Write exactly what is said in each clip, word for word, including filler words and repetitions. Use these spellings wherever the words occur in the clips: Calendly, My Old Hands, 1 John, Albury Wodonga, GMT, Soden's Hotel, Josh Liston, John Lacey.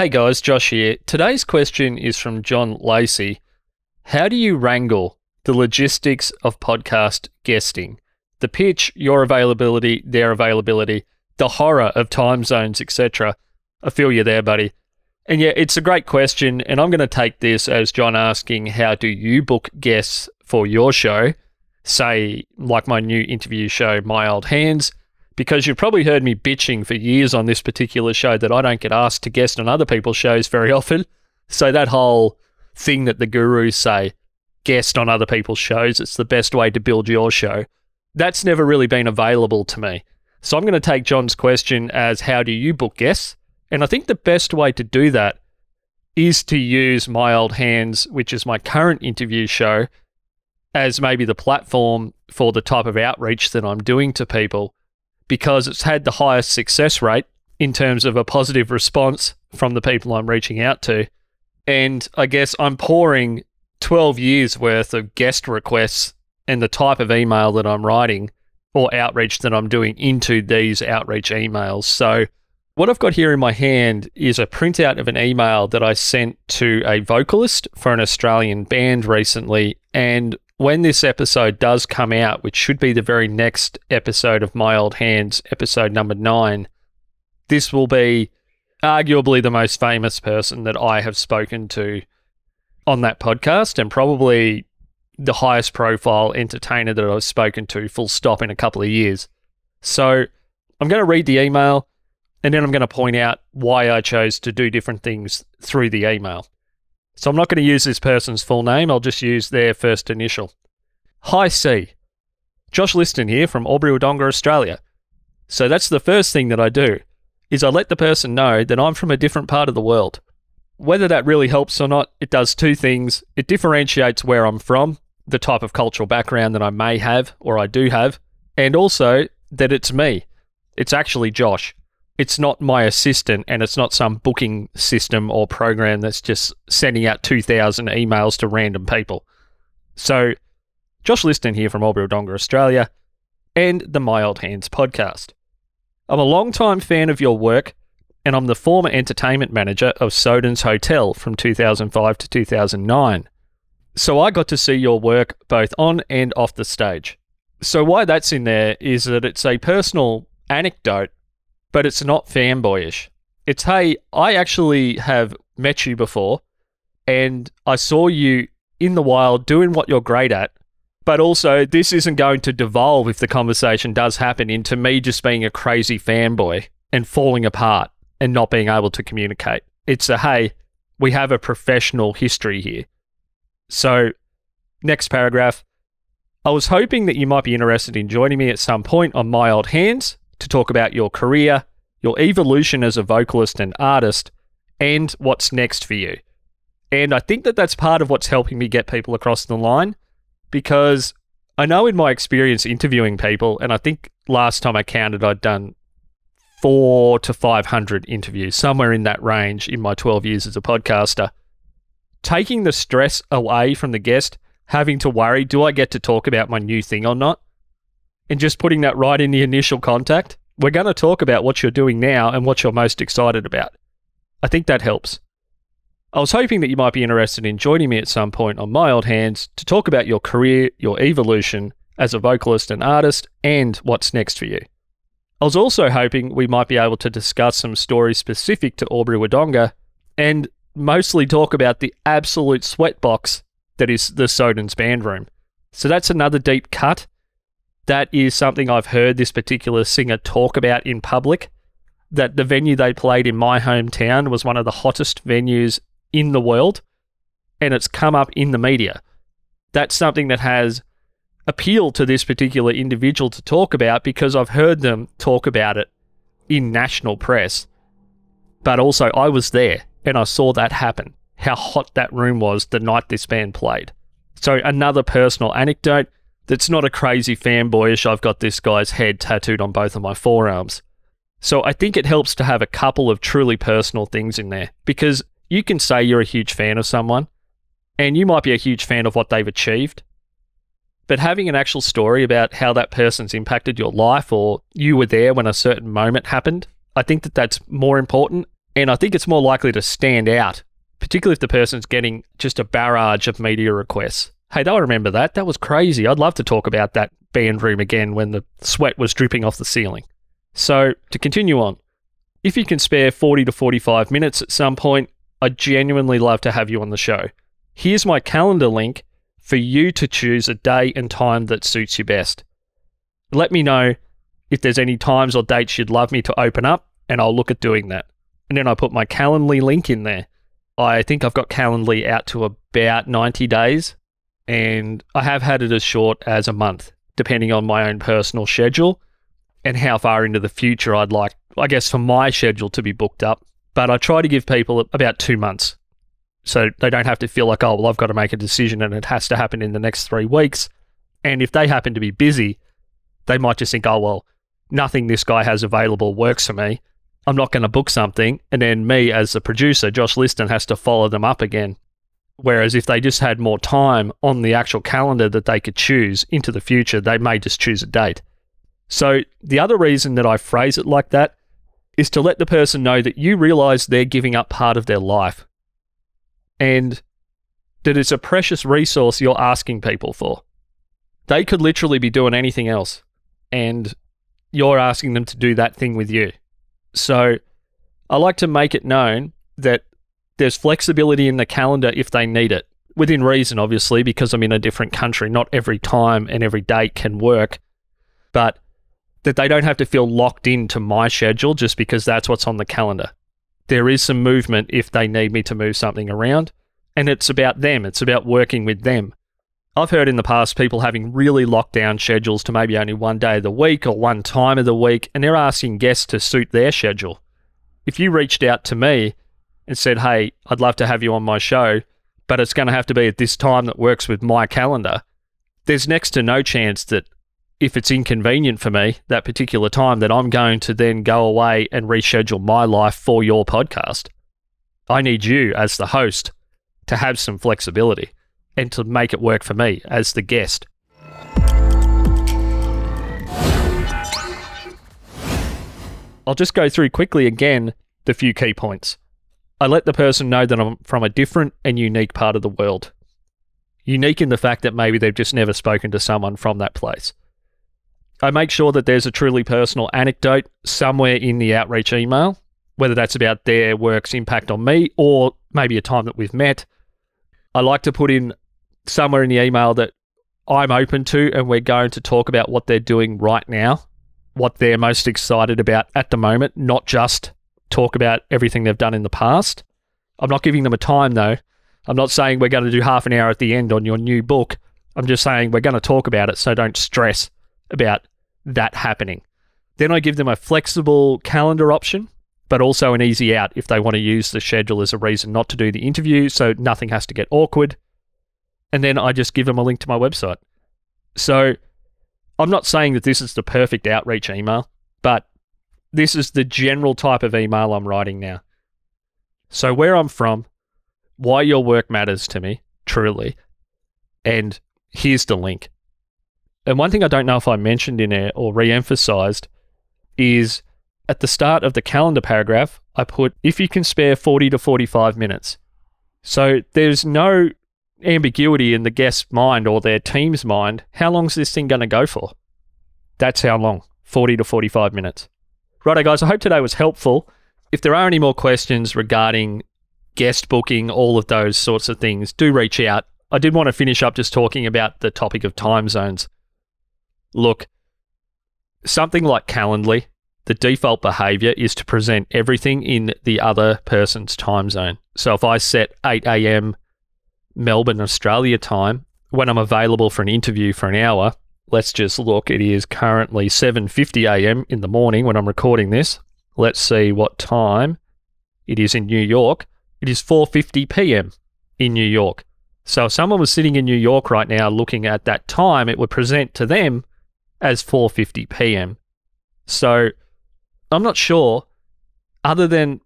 Hey guys, Josh here. Today's question is from John Lacey. How do you wrangle the logistics of podcast guesting? The pitch, your availability, their availability, the horror of time zones, et cetera. I feel you there, buddy. And yeah, it's a great question, and I'm going to take this as John asking, how do you book guests for your show? Say, like my new interview show, My Old Hands, because you've probably heard me bitching for years on this particular show that I don't get asked to guest on other people's shows very often. So that whole thing that the gurus say, guest on other people's shows, it's the best way to build your show. That's never really been available to me. So I'm going to take John's question as, how do you book guests? And I think the best way to do that is to use My Old Hands, which is my current interview show, as maybe the platform for the type of outreach that I'm doing to people, because it's had the highest success rate in terms of a positive response from the people I'm reaching out to. And I guess I'm pouring twelve years worth of guest requests and the type of email that I'm writing or outreach that I'm doing into these outreach emails. So what I've got here in my hand is a printout of an email that I sent to a vocalist for an Australian band recently. And when this episode does come out, which should be the very next episode of My Old Hands, episode number nine, this will be arguably the most famous person that I have spoken to on that podcast, and probably the highest profile entertainer that I've spoken to, full stop, in a couple of years. So I'm going to read the email, and then I'm going to point out why I chose to do different things through the email. So I'm not going to use this person's full name. I'll just use their first initial. Hi C. Josh Liston here from Albury Wodonga, Australia. So that's the first thing that I do, is I let the person know that I'm from a different part of the world. Whether that really helps or not, it does two things. It differentiates where I'm from, the type of cultural background that I may have or I do have, and also that it's me. It's actually Josh. It's not my assistant, and it's not some booking system or program that's just sending out two thousand emails to random people. So, Josh Liston here from Albury Wodonga, Australia, and the My Old Hands podcast. I'm a long-time fan of your work, and I'm the former entertainment manager of Soden's Hotel from two thousand five to two thousand nine. So I got to see your work both on and off the stage. So why that's in there is that it's a personal anecdote, but it's not fanboyish. It's, hey, I actually have met you before, and I saw you in the wild doing what you're great at, but also this isn't going to devolve, if the conversation does happen, into me just being a crazy fanboy and falling apart and not being able to communicate. It's a, hey, we have a professional history here. So, next paragraph. I was hoping that you might be interested in joining me at some point on My Old Hands to talk about your career, your evolution as a vocalist and artist, and what's next for you. And I think that that's part of what's helping me get people across the line, because I know in my experience interviewing people, and I think last time I counted, I'd done four to five hundred interviews, somewhere in that range in my twelve years as a podcaster. Taking the stress away from the guest, having to worry, do I get to talk about my new thing or not? And just putting that right in the initial contact, we're going to talk about what you're doing now and what you're most excited about. I think that helps. I was hoping that you might be interested in joining me at some point on My Old Hands to talk about your career, your evolution as a vocalist and artist, and what's next for you. I was also hoping we might be able to discuss some stories specific to Albury Wodonga, and mostly talk about the absolute sweatbox that is the Soden's band room. So that's another deep cut. That is something I've heard this particular singer talk about in public, that the venue they played in my hometown was one of the hottest venues in the world, and it's come up in the media. That's something that has appealed to this particular individual to talk about, because I've heard them talk about it in national press. But also, I was there, and I saw that happen, how hot that room was the night this band played. So another personal anecdote. That's not a crazy fanboyish, I've got this guy's head tattooed on both of my forearms. So I think it helps to have a couple of truly personal things in there, because you can say you're a huge fan of someone, and you might be a huge fan of what they've achieved, but having an actual story about how that person's impacted your life, or you were there when a certain moment happened, I think that that's more important And I think it's more likely to stand out, particularly if the person's getting just a barrage of media requests. Hey, they'll remember that. That was crazy. I'd love to talk about that band room again when the sweat was dripping off the ceiling. So to continue on, if you can spare forty to forty-five minutes at some point, I'd genuinely love to have you on the show. Here's my calendar link for you to choose a day and time that suits you best. Let me know if there's any times or dates you'd love me to open up, and I'll look at doing that. And then I put my Calendly link in there. I think I've got Calendly out to about ninety days, and I have had it as short as a month, depending on my own personal schedule and how far into the future I'd like, I guess, for my schedule to be booked up. But I try to give people about two months so they don't have to feel like, oh, well, I've got to make a decision and it has to happen in the next three weeks. And if they happen to be busy, they might just think, oh, well, nothing this guy has available works for me. I'm not going to book something. And then me as the producer, Josh Liston, has to follow them up again. Whereas if they just had more time on the actual calendar that they could choose into the future, they may just choose a date. So the other reason that I phrase it like that is to let the person know that you realize they're giving up part of their life and that it's a precious resource you're asking people for. They could literally be doing anything else, and you're asking them to do that thing with you. So I like to make it known that there's flexibility in the calendar if they need it, within reason, obviously, because I'm in a different country. Not every time and every date can work, but that they don't have to feel locked into my schedule just because that's what's on the calendar. There is some movement if they need me to move something around, and it's about them. It's about working with them. I've heard in the past people having really locked down schedules to maybe only one day of the week or one time of the week, and they're asking guests to suit their schedule. If you reached out to me and said, hey, I'd love to have you on my show, but it's going to have to be at this time that works with my calendar, there's next to no chance that if it's inconvenient for me, that particular time, that I'm going to then go away and reschedule my life for your podcast. I need you as the host to have some flexibility and to make it work for me as the guest. I'll just go through quickly again the few key points. I let the person know that I'm from a different and unique part of the world. Unique in the fact that maybe they've just never spoken to someone from that place. I make sure that there's a truly personal anecdote somewhere in the outreach email, whether that's about their work's impact on me or maybe a time that we've met. I like to put in somewhere in the email that I'm open to and we're going to talk about what they're doing right now, what they're most excited about at the moment, not just talk about everything they've done in the past. I'm not giving them a time though. I'm not saying we're going to do half an hour at the end on your new book. I'm just saying we're going to talk about it, so don't stress about that happening. Then I give them a flexible calendar option, but also an easy out if they want to use the schedule as a reason not to do the interview, so nothing has to get awkward. And then I just give them a link to my website. So I'm not saying that this is the perfect outreach email, but this is the general type of email I'm writing now. So where I'm from, why your work matters to me, truly, and here's the link. And one thing I don't know if I mentioned in there or re-emphasized is at the start of the calendar paragraph, I put, if you can spare forty to forty-five minutes. So there's no ambiguity in the guest's mind or their team's mind. How long is this thing going to go for? That's how long, forty to forty-five minutes. Righto, guys, I hope today was helpful. If there are any more questions regarding guest booking, all of those sorts of things, do reach out. I did want to finish up just talking about the topic of time zones. Look, something like Calendly, the default behavior is to present everything in the other person's time zone. So if I set eight a.m. Melbourne, Australia time, when I'm available for an interview for an hour, let's just look, it is currently seven fifty a.m. in the morning when I'm recording this. Let's see what time it is in New York. It is four fifty p.m. in New York. So if someone was sitting in New York right now looking at that time, it would present to them as four fifty p.m. So I'm not sure, other than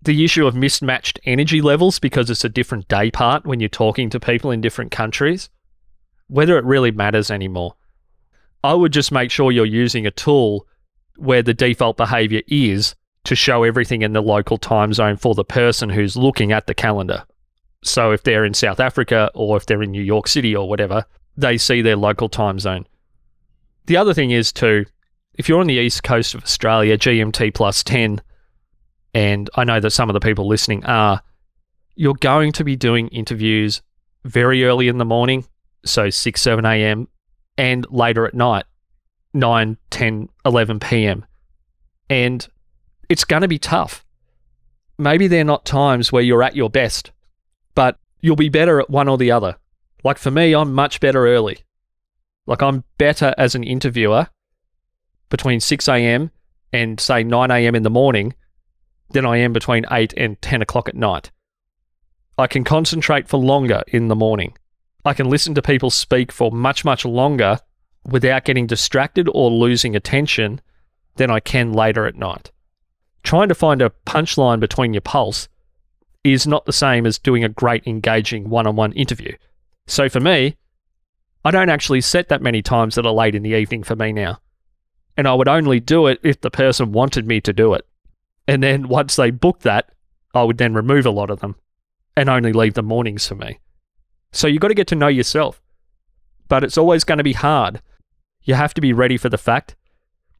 the issue of mismatched energy levels because it's a different day part when you're talking to people in different countries, whether it really matters anymore. I would just make sure you're using a tool where the default behavior is to show everything in the local time zone for the person who's looking at the calendar. So if they're in South Africa or if they're in New York City or whatever, they see their local time zone. The other thing is too, if you're on the east coast of Australia, G M T plus ten, and I know that some of the people listening are, you're going to be doing interviews very early in the morning, so six, seven a.m., and later at night, nine, ten, eleven p.m. And it's going to be tough. Maybe they're not times where you're at your best, but you'll be better at one or the other. Like for me, I'm much better early. Like I'm better as an interviewer between six a.m. and say nine a.m. in the morning than I am between eight and ten o'clock at night. I can concentrate for longer in the morning. I can listen to people speak for much, much longer without getting distracted or losing attention than I can later at night. Trying to find a punchline between your pulse is not the same as doing a great engaging one-on-one interview. So for me, I don't actually set that many times that are late in the evening for me now. And I would only do it if the person wanted me to do it. And then once they booked that, I would then remove a lot of them and only leave the mornings for me. So you've got to get to know yourself, but it's always going to be hard. You have to be ready for the fact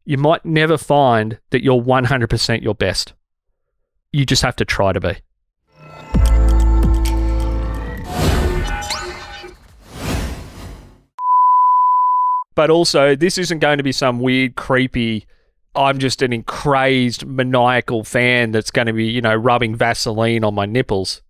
you might never find that you're one hundred percent your best. You just have to try to be. But also, this isn't going to be some weird, creepy, I'm just an crazed, maniacal fan that's going to be, you know, rubbing Vaseline on my nipples.